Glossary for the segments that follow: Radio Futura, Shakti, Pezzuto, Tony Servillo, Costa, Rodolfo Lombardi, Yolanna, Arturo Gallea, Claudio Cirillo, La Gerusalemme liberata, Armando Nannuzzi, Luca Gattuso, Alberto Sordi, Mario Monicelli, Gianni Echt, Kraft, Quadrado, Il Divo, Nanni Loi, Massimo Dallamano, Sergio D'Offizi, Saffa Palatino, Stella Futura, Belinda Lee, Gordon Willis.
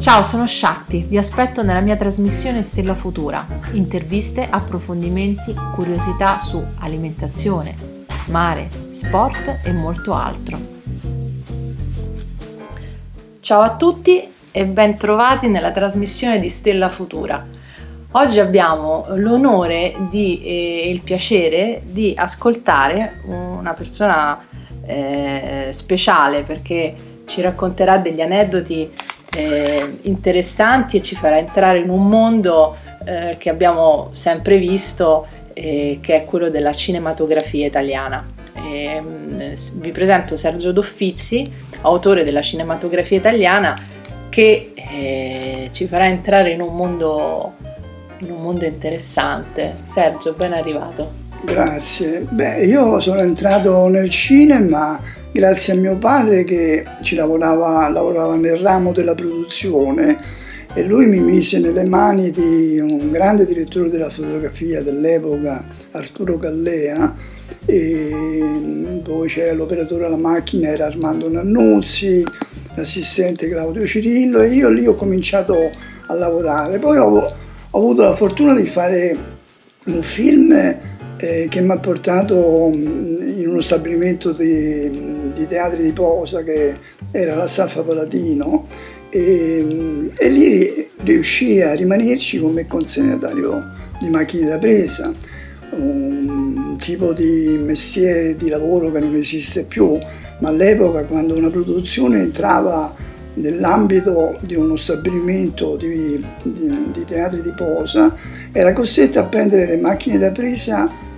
Ciao, sono Shakti, vi aspetto nella mia trasmissione Stella Futura. Interviste, approfondimenti, curiosità su alimentazione, mare, sport e molto altro. Ciao a tutti e ben trovati nella trasmissione di Stella Futura. Oggi abbiamo l'onore e il piacere di ascoltare una persona speciale, perché ci racconterà degli aneddoti interessanti e ci farà entrare in un mondo che abbiamo sempre visto, che è quello della cinematografia italiana. Vi presento Sergio D'Offizi, autore della cinematografia italiana, che ci farà entrare in un mondo interessante. Sergio, ben arrivato. Grazie. Io sono entrato nel cinema grazie a mio padre, che ci lavorava nel ramo della produzione, e lui mi mise nelle mani di un grande direttore della fotografia dell'epoca, Arturo Gallea, e dove c'era l'operatore alla macchina era Armando Nannuzzi, l'assistente Claudio Cirillo, e io lì ho cominciato a lavorare. Poi ho avuto la fortuna di fare un film che mi ha portato in uno stabilimento di teatri di posa, che era la Saffa Palatino, e lì riuscì a rimanerci come consegnatario di macchine da presa, un tipo di mestiere, di lavoro che non esiste più, ma all'epoca, quando una produzione entrava nell'ambito di uno stabilimento di teatri di posa, era costretta a prendere le macchine da presa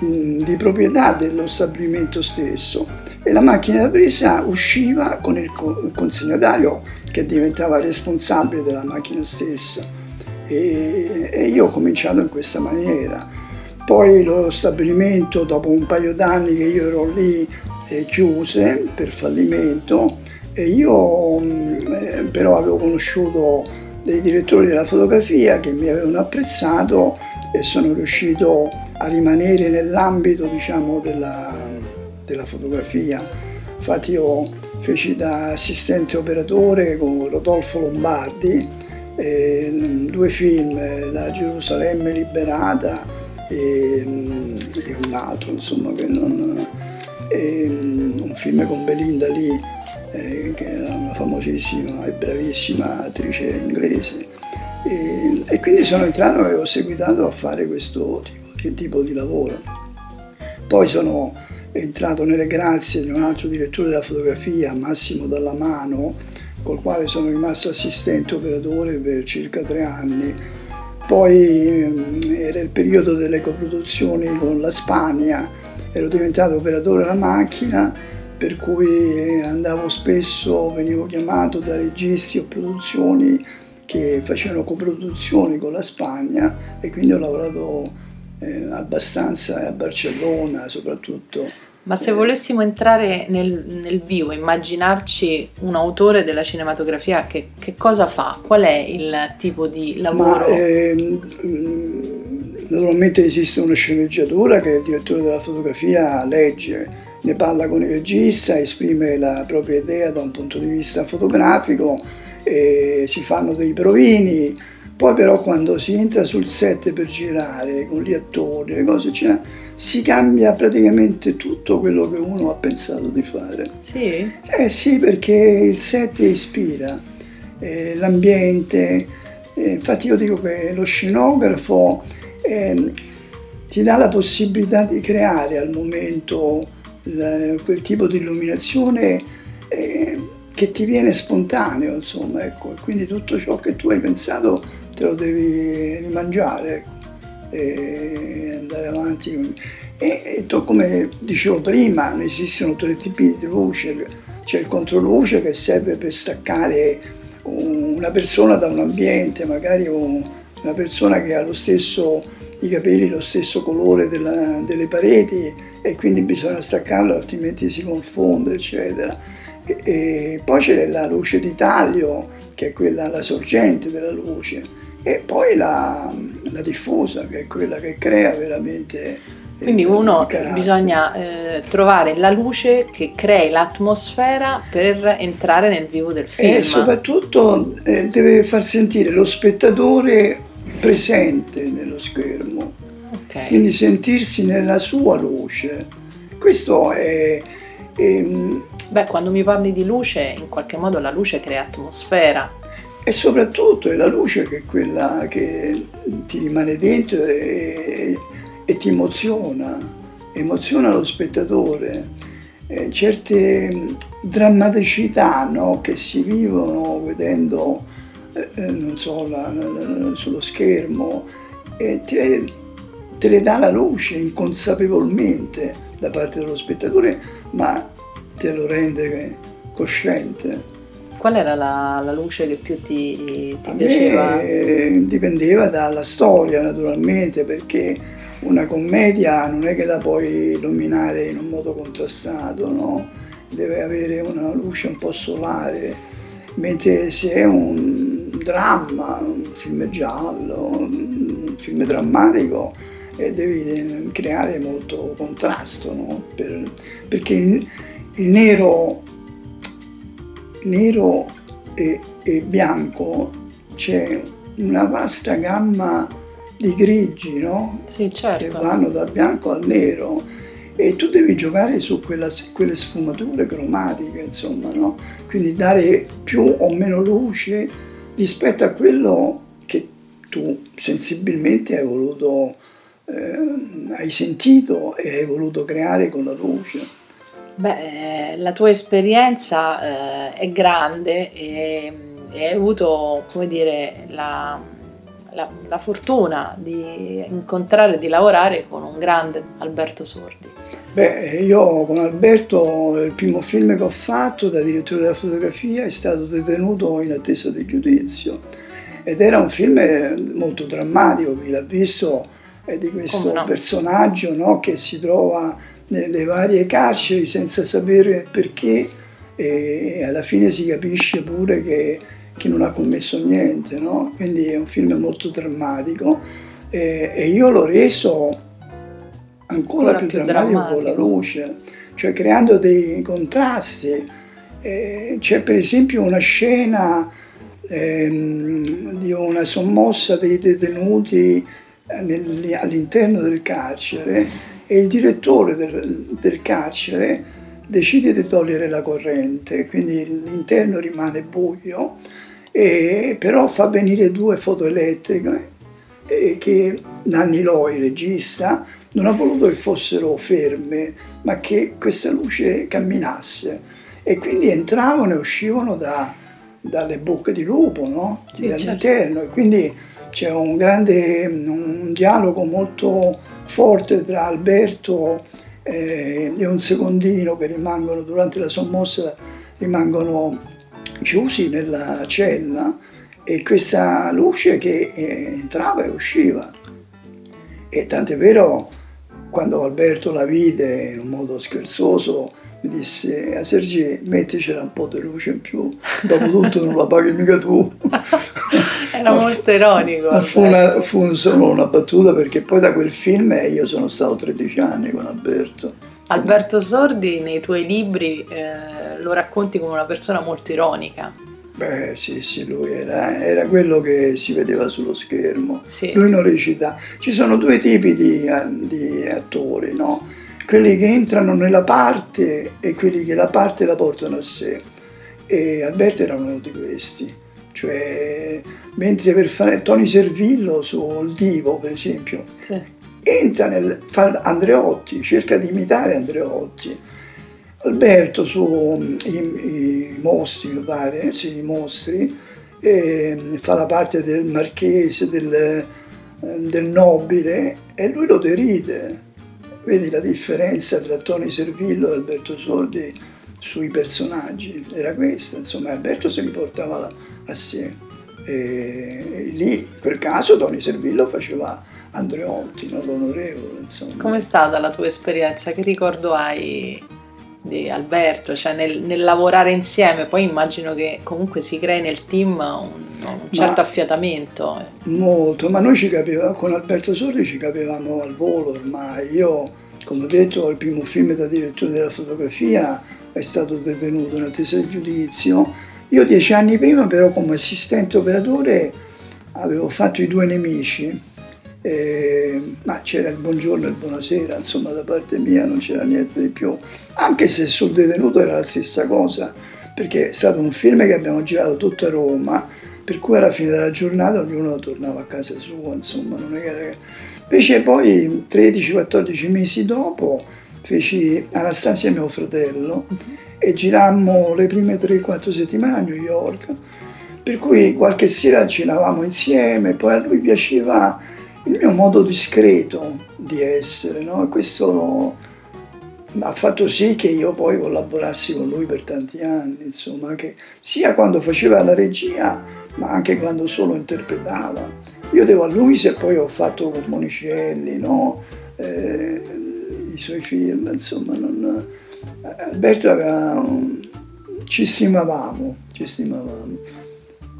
di proprietà dello stabilimento stesso, e la macchina da presa usciva con il consegnatario, che diventava responsabile della macchina stessa, e io ho cominciato in questa maniera. Poi lo stabilimento, dopo un paio d'anni che io ero lì, chiuse per fallimento. E io però avevo conosciuto dei direttori della fotografia che mi avevano apprezzato, e sono riuscito a rimanere nell'ambito, diciamo, della fotografia. Infatti io feci da assistente operatore con Rodolfo Lombardi 2 film, La Gerusalemme liberata e un altro, insomma, un film con Belinda Lee, che era una famosissima e bravissima attrice inglese, e quindi sono entrato e ho seguitato a fare questo tipo di lavoro. Poi sono entrato nelle grazie di un altro direttore della fotografia, Massimo Dallamano, col quale sono rimasto assistente operatore per circa 3 anni. Poi era il periodo delle coproduzioni con la Spagna, ero diventato operatore alla macchina, per cui andavo spesso, venivo chiamato da registi o produzioni che facevano coproduzioni con la Spagna, e quindi ho lavorato abbastanza a Barcellona soprattutto. Ma se volessimo entrare nel vivo, immaginarci un autore della cinematografia, che cosa fa? Qual è il tipo di lavoro? Naturalmente esiste una sceneggiatura che il direttore della fotografia legge, ne parla con il regista, esprime la propria idea da un punto di vista fotografico, e si fanno dei provini. Poi però, quando si entra sul set per girare con gli attori, le cose, si cambia praticamente tutto quello che uno ha pensato di fare. Sì? Sì, perché il set ispira l'ambiente. Infatti io dico che lo scenografo ti dà la possibilità di creare al momento quel tipo di illuminazione che ti viene spontaneo, insomma, ecco. Quindi tutto ciò che tu hai pensato te lo devi rimangiare, ecco, e andare avanti. E come dicevo prima, esistono 3 tipi di luce. C'è il controluce, che serve per staccare una persona da un ambiente, magari una persona che ha i capelli lo stesso colore delle pareti, e quindi bisogna staccarlo, altrimenti si confonde, eccetera. E poi c'è la luce di taglio, che è quella, la sorgente della luce, e poi la diffusa, che è quella che crea veramente Quindi uno bisogna trovare la luce che crei l'atmosfera per entrare nel vivo del film. E soprattutto deve far sentire lo spettatore presente nello schermo, okay. Quindi sentirsi nella sua luce. Questo è beh, quando mi parli di luce, in qualche modo la luce crea atmosfera. E soprattutto è la luce che è quella che ti rimane dentro e ti emoziona lo spettatore. Certe drammaticità, no, che si vivono vedendo, non so, sullo schermo, te le dà la luce inconsapevolmente da parte dello spettatore, ma te lo rende cosciente. Qual era la luce che più ti piaceva? Me dipendeva dalla storia, naturalmente, perché una commedia non è che la puoi dominare in un modo contrastato, no? Deve avere una luce un po' solare, mentre se è un dramma, un film giallo, un film drammatico, devi creare molto contrasto, no? Perché il nero e bianco, c'è una vasta gamma di grigi, no? Sì, certo. Che vanno dal bianco al nero e tu devi giocare su quelle sfumature cromatiche, insomma, no? Quindi dare più o meno luce rispetto a quello che tu sensibilmente hai voluto, hai sentito e hai voluto creare con la luce. Beh, la tua esperienza è grande e hai avuto, come dire, la fortuna di incontrare e di lavorare con un grande Alberto Sordi. Beh, io con Alberto, il primo film che ho fatto da direttore della fotografia è stato Detenuto in attesa di giudizio, ed era un film molto drammatico, chi l'ha visto, è di questo personaggio, no, che si trova nelle varie carceri senza sapere perché, e alla fine si capisce pure che non ha commesso niente, no? Quindi è un film molto drammatico e io l'ho reso ancora più drammatico con la luce, cioè creando dei contrasti. C'è per esempio una scena di una sommossa dei detenuti all'interno del carcere, e il direttore del carcere decide di togliere la corrente, quindi l'interno rimane buio, però fa venire due foto elettriche che Nanni Loi, regista, non ha voluto che fossero ferme, ma che questa luce camminasse, e quindi entravano e uscivano dalle bocche di lupo, no? Sì, dall'interno, certo. E quindi c'è un dialogo molto forte tra Alberto e un secondino che rimangono durante la sommossa, rimangono chiusi nella cella, e questa luce che entrava e usciva. E tant'è vero, quando Alberto la vide in un modo scherzoso, mi disse: a Sergi, metticela un po' di luce in più, dopo tutto non la paghi mica tu. Era molto ironico. Ma fu solo una battuta, perché poi da quel film io sono stato 13 anni con Alberto. Alberto Sordi nei tuoi libri lo racconti come una persona molto ironica. Beh, sì, lui era quello che si vedeva sullo schermo, sì. Lui non recitava. Ci sono due tipi di attori, no? Quelli che entrano nella parte e quelli che la parte la portano a sé, e Alberto era uno di questi, cioè mentre per fare Tony Servillo su Il Divo, per esempio, sì. Entra fa Andreotti, cerca di imitare Andreotti. Alberto su i mostri, mi pare, sì, i mostri, fa la parte del marchese, del nobile, e lui lo deride. Vedi la differenza tra Tony Servillo e Alberto Sordi sui personaggi, era questa, insomma, Alberto se li portava a sé, e lì in quel caso Tony Servillo faceva Andreotti, no? L'onorevole, insomma. Com'è stata la tua esperienza? Che ricordo hai di Alberto, cioè nel lavorare insieme, poi immagino che comunque si crei nel team un certo affiatamento. Molto, ma noi ci capivamo, con Alberto Sordi ci capivamo al volo ormai. Io, come ho detto, il primo film da direttore della fotografia è stato detenuto in attesa di giudizio. Io 10 anni prima però come assistente operatore avevo fatto I due nemici, ma c'era il buongiorno e il buonasera, insomma da parte mia non c'era niente di più, anche se sul detenuto era la stessa cosa, perché è stato un film che abbiamo girato tutta Roma, per cui alla fine della giornata ognuno tornava a casa sua, insomma non era... Invece poi 13-14 mesi dopo feci Anastasia mio fratello e girammo le prime 3-4 settimane a New York, per cui qualche sera cenavamo insieme, poi a lui piaceva il mio modo discreto di essere, no? E questo ha fatto sì che io poi collaborassi con lui per tanti anni, insomma, anche, sia quando faceva la regia, ma anche quando solo interpretava. Io devo a lui, se poi ho fatto con Monicelli, no? I suoi film, insomma, non... Alberto aveva... ci stimavamo.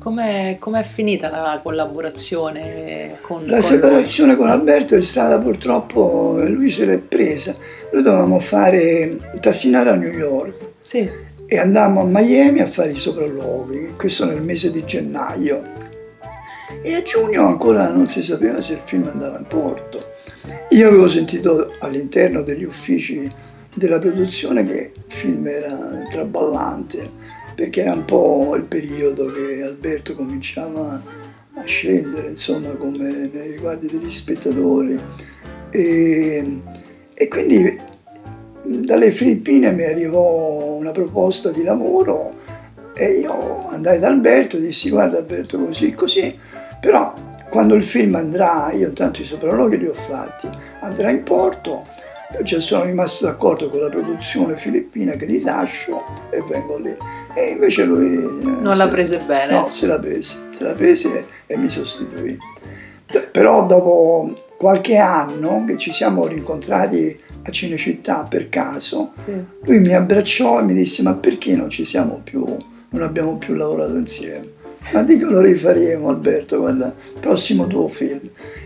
Com'è finita la collaborazione con lui? La separazione con Alberto è stata purtroppo, lui se l'è presa. Noi dovevamo fare tassinare a New York, sì. E andammo a Miami a fare i sopralluoghi, questo nel mese di gennaio. E a giugno ancora non si sapeva se il film andava in porto. Io avevo sentito all'interno degli uffici della produzione che il film era traballante, perché era un po' il periodo che Alberto cominciava a scendere, insomma, come nei riguardi degli spettatori. E quindi dalle Filippine mi arrivò una proposta di lavoro e io andai da Alberto e dissi: guarda Alberto, così, così, però quando il film andrà, io tanto i sopralluoghi li ho fatti, andrà in porto, io già sono rimasto d'accordo con la produzione filippina che li lascio e vengo lì. E invece lui non l'ha presa bene. No, se la prese e mi sostituì. Però dopo qualche anno che ci siamo rincontrati a Cinecittà per caso, sì, lui mi abbracciò e mi disse: ma perché non ci siamo più, non abbiamo più lavorato insieme? Ma dico, lo rifaremo Alberto, guarda, prossimo tuo film.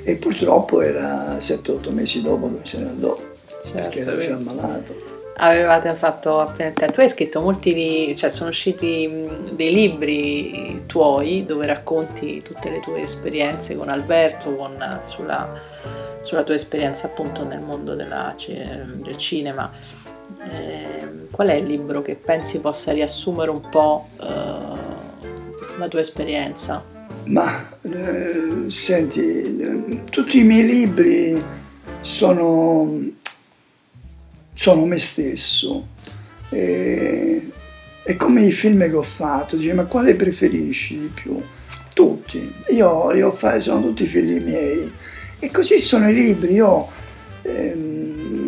E purtroppo era 7-8 mesi dopo che se ne andò. Certo, perché era già ammalato. Avevate fatto appena il tempo. Tu hai scritto molti, cioè sono usciti dei libri tuoi dove racconti tutte le tue esperienze con Alberto, sulla tua esperienza appunto nel mondo del cinema. Qual è il libro che pensi possa riassumere un po' la tua esperienza? Ma senti, tutti i miei libri sono me stesso, e come i film che ho fatto, dice: ma quale preferisci di più? Tutti, io li ho fatti, sono tutti figli miei, e così sono i libri. Io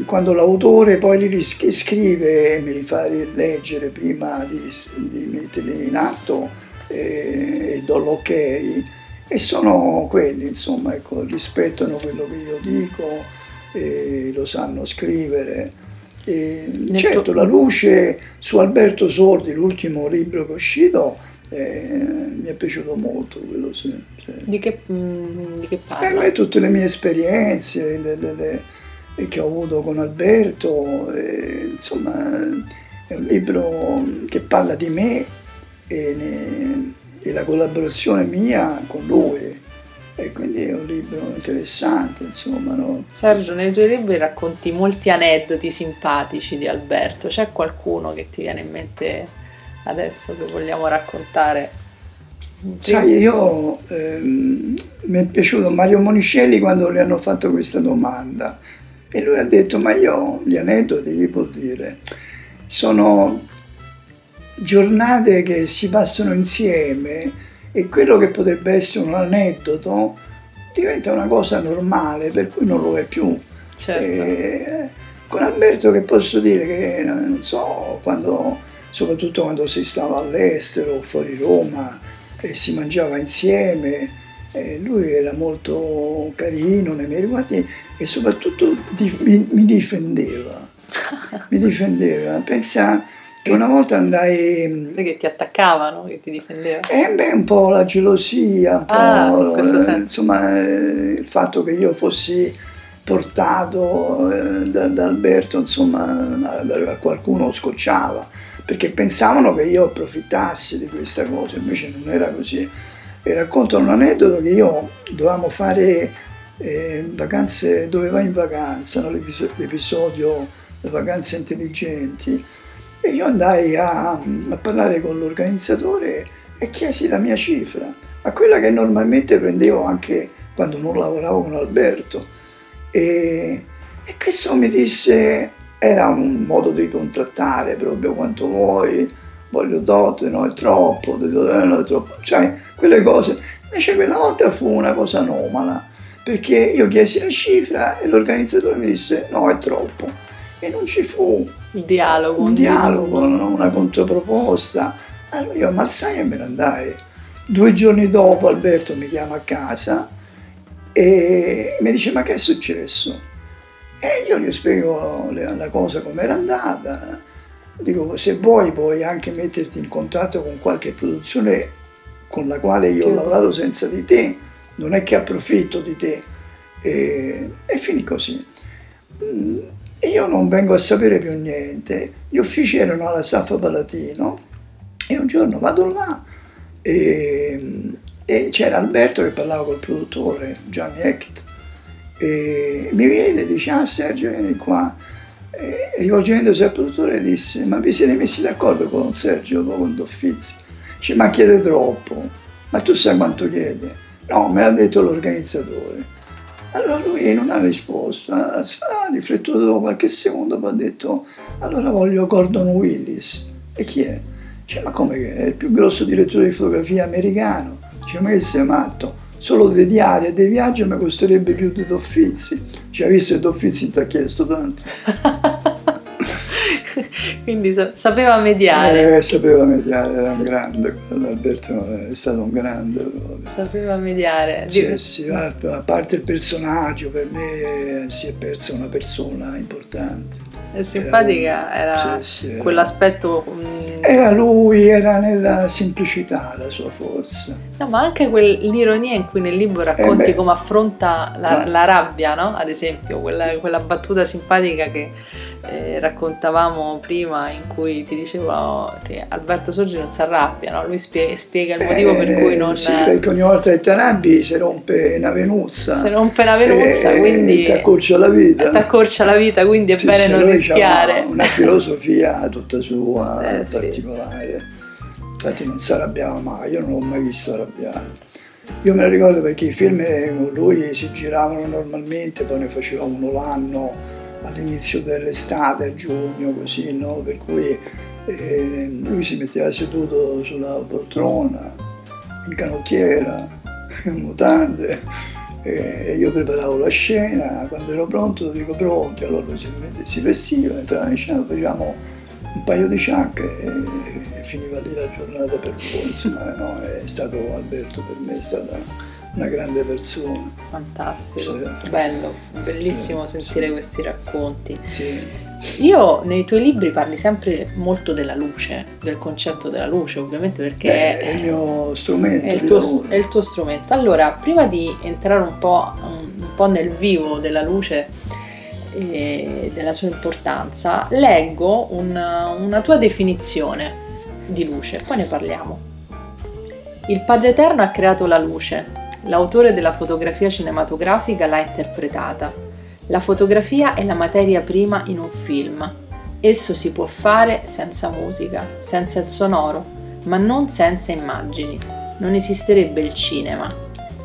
quando l'autore poi li scrive e me li fa leggere prima di metterli in atto e do l'ok, e sono quelli, insomma, ecco, rispettano quello che io dico e lo sanno scrivere. Certo, La luce su Alberto Sordi, l'ultimo libro che è uscito, mi è piaciuto molto quello, sì. Di che parla? Tutte le mie esperienze che ho avuto con Alberto, insomma è un libro che parla di me e la collaborazione mia con lui. E quindi è un libro interessante, insomma, no? Sergio, nei tuoi libri racconti molti aneddoti simpatici di Alberto. C'è qualcuno che ti viene in mente adesso che vogliamo raccontare? Sai, io mi è piaciuto Mario Monicelli quando gli hanno fatto questa domanda e lui ha detto: ma io gli aneddoti, che vuol dire? Sono giornate che si passano insieme e quello che potrebbe essere un aneddoto diventa una cosa normale, per cui non lo è più. Certo. Con Alberto che posso dire che, non so, soprattutto quando si stava all'estero, fuori Roma, e si mangiava insieme, lui era molto carino nei miei riguardi e soprattutto mi difendeva. mi difendeva. Pensavo che una volta andai... Perché ti attaccavano, che ti difendevano? Un po' la gelosia, un po' in questo senso. Insomma, il fatto che io fossi portato da Alberto, insomma, da qualcuno scocciava, perché pensavano che io approfittassi di questa cosa, invece non era così. E racconto un aneddoto che io dovevamo fare vacanze, dove vai in vacanza, no? L'episodio Le vacanze intelligenti, e io andai a parlare con l'organizzatore e chiesi la mia cifra, a quella che normalmente prendevo anche quando non lavoravo con Alberto, e questo mi disse, era un modo di contrattare proprio, quanto vuoi, voglio dote, no è troppo, no è troppo, cioè quelle cose. Invece quella volta fu una cosa anomala, perché io chiesi la cifra e l'organizzatore mi disse no è troppo, e non ci fu un dialogo, una controproposta. Allora io ammazzai e me ne andai. 2 giorni dopo Alberto mi chiama a casa e mi dice ma che è successo? E io gli spiego la cosa come era andata. Dico, se vuoi puoi anche metterti in contatto con qualche produzione con la quale io ho lavorato senza di te, non è che approfitto di te, e finì così. E io non vengo a sapere più niente. Gli uffici erano alla Saffa Palatino e un giorno vado là e c'era Alberto che parlava col produttore Gianni Echt, e mi vede e dice ah Sergio vieni qua. E rivolgendosi al produttore disse ma vi siete messi d'accordo con Sergio, con D'Offizi? Dice ma chiede troppo, ma tu sai quanto chiede? No, me l'ha detto l'organizzatore. Allora lui non ha risposto, ha riflettuto qualche secondo, poi ha detto allora voglio Gordon Willis. E chi è? Dice ma come, è il più grosso direttore di fotografia americano. Dice ma che sei matto, solo dei diari e dei viaggi mi costerebbe più di D'Offizi. Cioè, visto che D'Offizi ti ha chiesto tanto. Quindi sapeva mediare. Sapeva mediare, era un grande. Alberto è stato un grande. Sapeva mediare. Cioè, a parte il personaggio, per me si è persa una persona importante. E simpatica era quell'aspetto. Era lui, era nella semplicità la sua forza. No, ma anche quell'ironia in cui nel libro racconti come affronta la rabbia, no? Ad esempio, quella battuta simpatica che raccontavamo prima, in cui ti dicevo Alberto Sordi non si arrabbia, no? Lui spiega il motivo per cui non. Sì, perché ogni volta che ti arrabbi si rompe una venuzza, quindi ti accorcia la vita, quindi è bene non rischiare. Una filosofia tutta sua, particolare. Infatti non si arrabbiava mai, io non l'ho mai visto arrabbiare. Io me lo ricordo perché i film con lui si giravano normalmente, poi ne faceva uno l'anno all'inizio dell'estate, a giugno, così, no? Per cui lui si metteva seduto sulla poltrona, in canottiera, in mutande, e io preparavo la scena, quando ero pronto dico pronti, allora lui si vestiva, entrava in scena, facevamo un paio di ciacche e finiva lì la giornata per voi, insomma, no? È stato Alberto, per me è stata una grande persona. Fantastico, sì. Bello, bellissimo, sì, sentire, sì, questi racconti. Sì. Io nei tuoi libri parli sempre molto della luce, del concetto della luce, ovviamente, perché è il mio strumento. È il tuo strumento. Allora, prima di entrare un po' nel vivo della luce e della sua importanza, leggo una tua definizione di luce, poi ne parliamo. Il Padre Eterno ha creato la luce. L'autore della fotografia cinematografica l'ha interpretata. La fotografia è la materia prima in un film. Esso si può fare senza musica, senza il sonoro, ma non senza immagini. Non esisterebbe il cinema.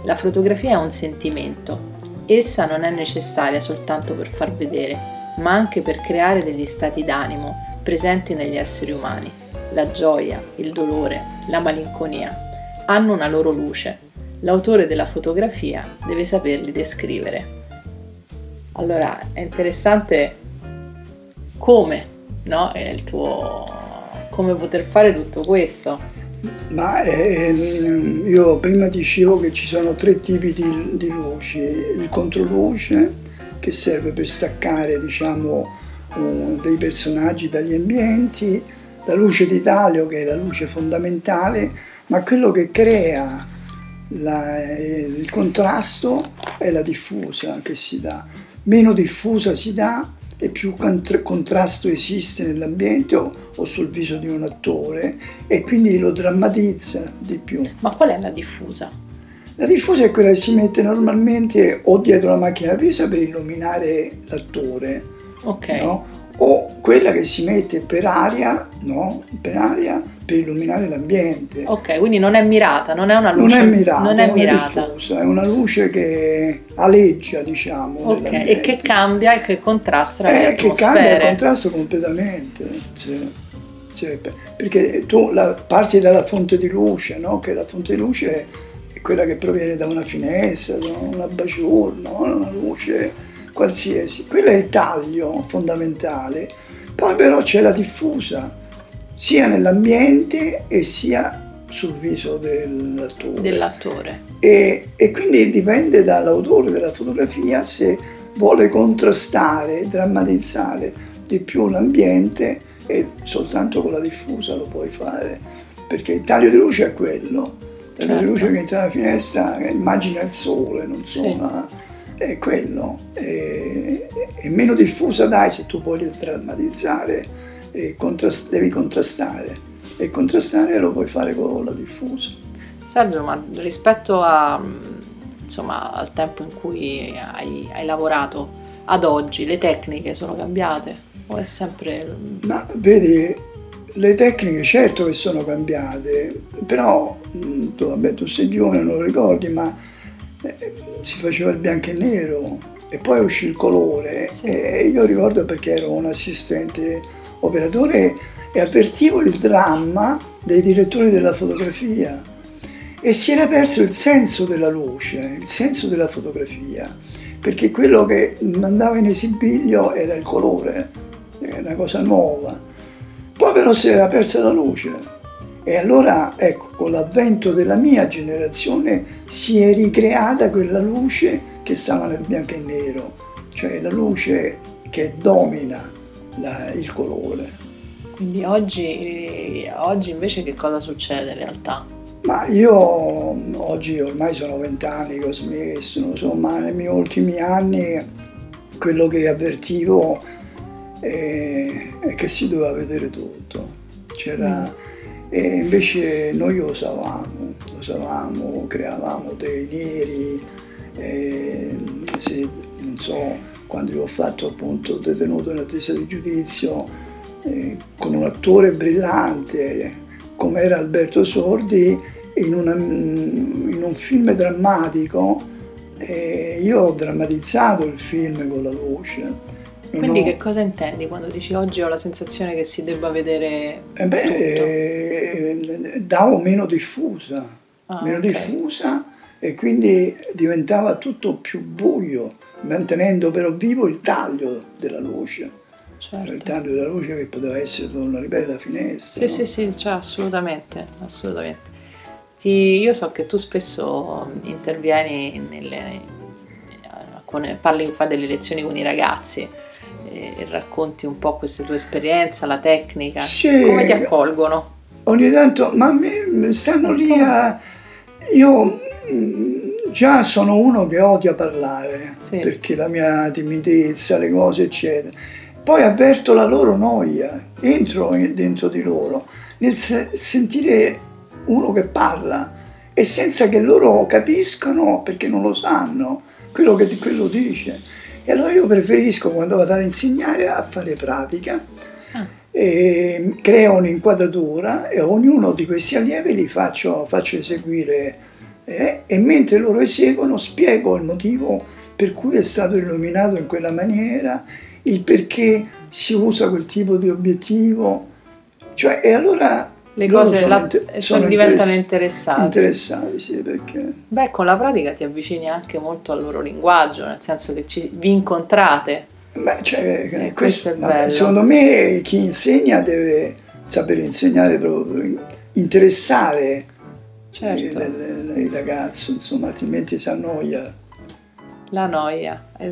La fotografia è un sentimento. Essa non è necessaria soltanto per far vedere, ma anche per creare degli stati d'animo presenti negli esseri umani. La gioia, il dolore, la malinconia hanno una loro luce. L'autore della fotografia deve saperli descrivere. Allora, è interessante come, no? È il tuo, come poter fare tutto questo. Ma io prima dicevo che ci sono 3 tipi di luci. Il controluce, che serve per staccare, diciamo, dei personaggi, dagli ambienti, la luce d'Italio che è la luce fondamentale, ma quello che crea il contrasto è la diffusa che si dà. Meno diffusa si dà e più contrasto esiste nell'ambiente o sul viso di un attore, e quindi lo drammatizza di più. Ma qual è la diffusa? La diffusa è quella che si mette normalmente o dietro la macchina da presa per illuminare l'attore, okay, no? O quella che si mette per aria, no? Per aria, per illuminare l'ambiente. Ok, quindi non è mirata, non è una luce. Non è mirata, non è mirata. Diffusa, è una luce che aleggia, diciamo. Ok, e che cambia e che contrasta le atmosfere. Che cambia il contrasto completamente. Cioè, perché tu parti dalla fonte di luce, no? Che la fonte di luce è quella che proviene da una finestra, da una abajur, no? Una luce qualsiasi, quello è il taglio fondamentale. Poi però c'è la diffusa sia nell'ambiente e sia sul viso dell'attore. E quindi dipende dall'autore della fotografia se vuole contrastare, drammatizzare di più l'ambiente, e soltanto con la diffusa lo puoi fare, perché il taglio di luce è quello, il taglio di luce che entra dalla finestra immagina il sole, non so, sì, ma è quello, è meno diffusa, dai, se tu vuoi drammatizzare devi contrastare, e contrastare lo puoi fare con la diffusa. Sergio, ma rispetto a, insomma, al tempo in cui hai lavorato ad oggi, le tecniche sono cambiate o è sempre... Ma vedi, le tecniche certo che sono cambiate, però tu sei giovane, non lo ricordi, ma si faceva il bianco e nero e poi uscì il colore, sì. E io ricordo, perché ero un assistente operatore e avvertivo il dramma dei direttori della fotografia, e si era perso il senso della luce, il senso della fotografia, perché quello che mandava in esibiglio era il colore, era una cosa nuova. Poi però si era persa la luce. E allora, ecco, con l'avvento della mia generazione si è ricreata quella luce che stava nel bianco e nero, cioè la luce che domina il colore. Quindi oggi invece che cosa succede in realtà? Ma io oggi ormai sono 20 anni che ho smesso, insomma, nei miei ultimi anni quello che avvertivo è che si doveva vedere tutto. C'era... E invece noi lo usavamo, creavamo dei neri, non so, quando io ho fatto appunto Detenuto in attesa di giudizio, con un attore brillante come era Alberto Sordi, in un film drammatico, io ho drammatizzato il film con la luce. Quindi che cosa intendi quando dici oggi ho la sensazione che si debba vedere tutto? Davo meno diffusa, okay, diffusa, e quindi diventava tutto più buio, mantenendo però vivo il taglio della luce. Certo. Il taglio della luce che poteva essere una ribella finestra. Sì, no? sì, cioè, assolutamente. Io so che tu spesso intervieni fai delle lezioni con i ragazzi, e racconti un po' queste tue esperienze, la tecnica, sì, come ti accolgono? Ogni tanto, ma stanno lì io già sono uno che odia parlare, sì, perché la mia timidezza, le cose eccetera, poi avverto la loro noia, entro dentro di loro nel sentire uno che parla e senza che loro capiscano, perché non lo sanno quello dice. E allora io preferisco, quando vado ad insegnare, a fare pratica, e creo un'inquadratura e ognuno di questi allievi li faccio eseguire, e mentre loro eseguono spiego il motivo per cui è stato illuminato in quella maniera, il perché si usa quel tipo di obiettivo, cioè, e allora le cose diventano interessanti. Interessanti, sì, perché... Beh, con la pratica ti avvicini anche molto al loro linguaggio, nel senso che vi incontrate. Beh, cioè, questo è bello. Secondo me chi insegna deve saper insegnare, proprio interessare, certo, i ragazzi, insomma, altrimenti si annoia. La noia è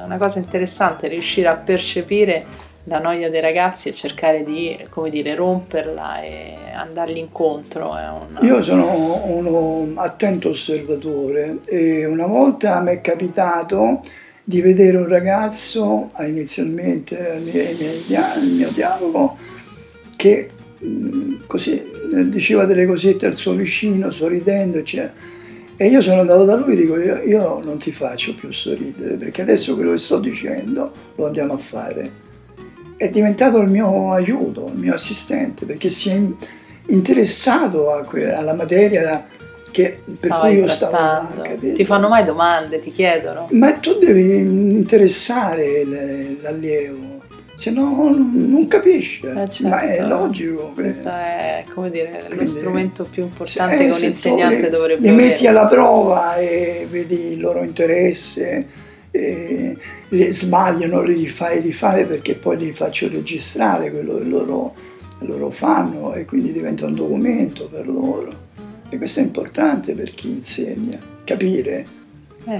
una cosa interessante riuscire a percepire la noia dei ragazzi e cercare di, come dire, romperla e andargli incontro. Io sono un attento osservatore e una volta mi è capitato di vedere un ragazzo, inizialmente il mio dialogo, che così diceva delle cosette al suo vicino, sorridendo, cioè, e io sono andato da lui e dico, io non ti faccio più sorridere, perché adesso quello che sto dicendo lo andiamo a fare. È diventato il mio aiuto, il mio assistente, perché si è interessato alla materia per cui io stavo là, capito? Ti fanno mai domande, ti chiedono? Ma tu devi interessare l'allievo, se no non capisce, certo. Ma è logico. Questo è, come dire, lo strumento più importante che un insegnante dovrebbe avere. Li metti alla prova e vedi il loro interesse, e le sbagliano, li fai rifare, perché poi li faccio registrare quello che loro fanno, e quindi diventa un documento per loro, e questo è importante per chi insegna, capire.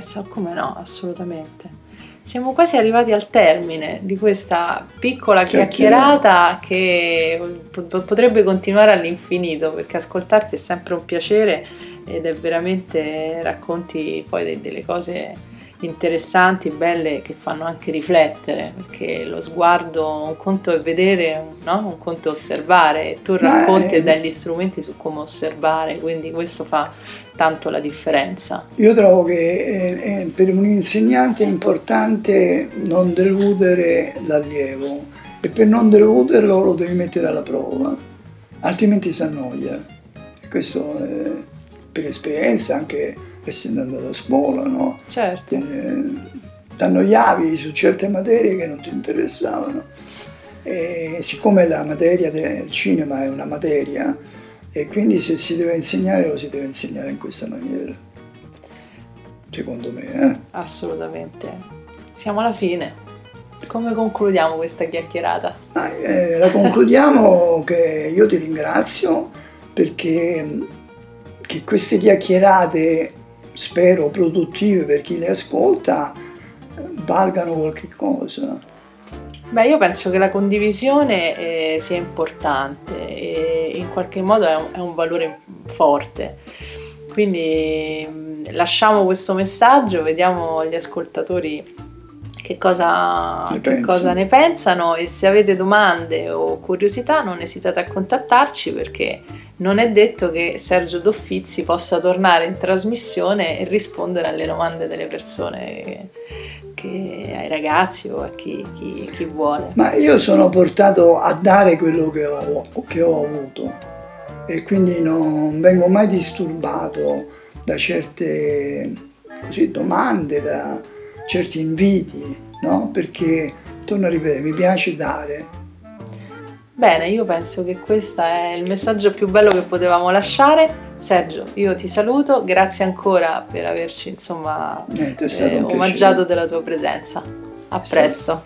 So come no, assolutamente. Siamo quasi arrivati al termine di questa piccola chiacchierata che potrebbe continuare all'infinito, perché ascoltarti è sempre un piacere ed è veramente, racconti poi delle cose interessanti, belle, che fanno anche riflettere, perché lo sguardo, un conto è vedere, no? Un conto è osservare, e tu racconti e dai gli strumenti su come osservare, quindi questo fa tanto la differenza. Io trovo che per un insegnante è importante non deludere l'allievo, e per non deluderlo lo devi mettere alla prova, altrimenti si annoia. Questo per esperienza, anche essendo andato a scuola, no? Certo. Ti annoiavi su certe materie che non ti interessavano, e siccome la materia del cinema è una materia, e quindi se si deve insegnare lo si deve insegnare in questa maniera, secondo me. Assolutamente. Siamo alla fine. Come concludiamo questa chiacchierata? La concludiamo che io ti ringrazio, perché queste chiacchierate, spero produttive per chi le ascolta, valgano qualche cosa. Beh, io penso che la condivisione sia importante, e in qualche modo è un valore forte, quindi lasciamo questo messaggio, vediamo gli ascoltatori che cosa ne pensano, e se avete domande o curiosità non esitate a contattarci, perché non è detto che Sergio D'Offizi possa tornare in trasmissione e rispondere alle domande delle persone, ai ragazzi o a chi vuole. Ma io sono portato a dare quello che ho avuto, e quindi non vengo mai disturbato da certe così domande, da certi inviti, no? Perché, torno a ripetere, mi piace dare. Bene, io penso che questo è il messaggio più bello che potevamo lasciare. Sergio, io ti saluto, grazie ancora per averci omaggiato della tua presenza. A presto.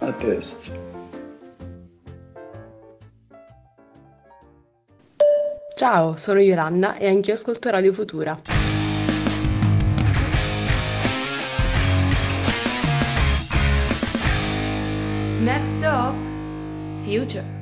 Ciao, sono Yolanna e anch'io ascolto Radio Futura. Next up, Future.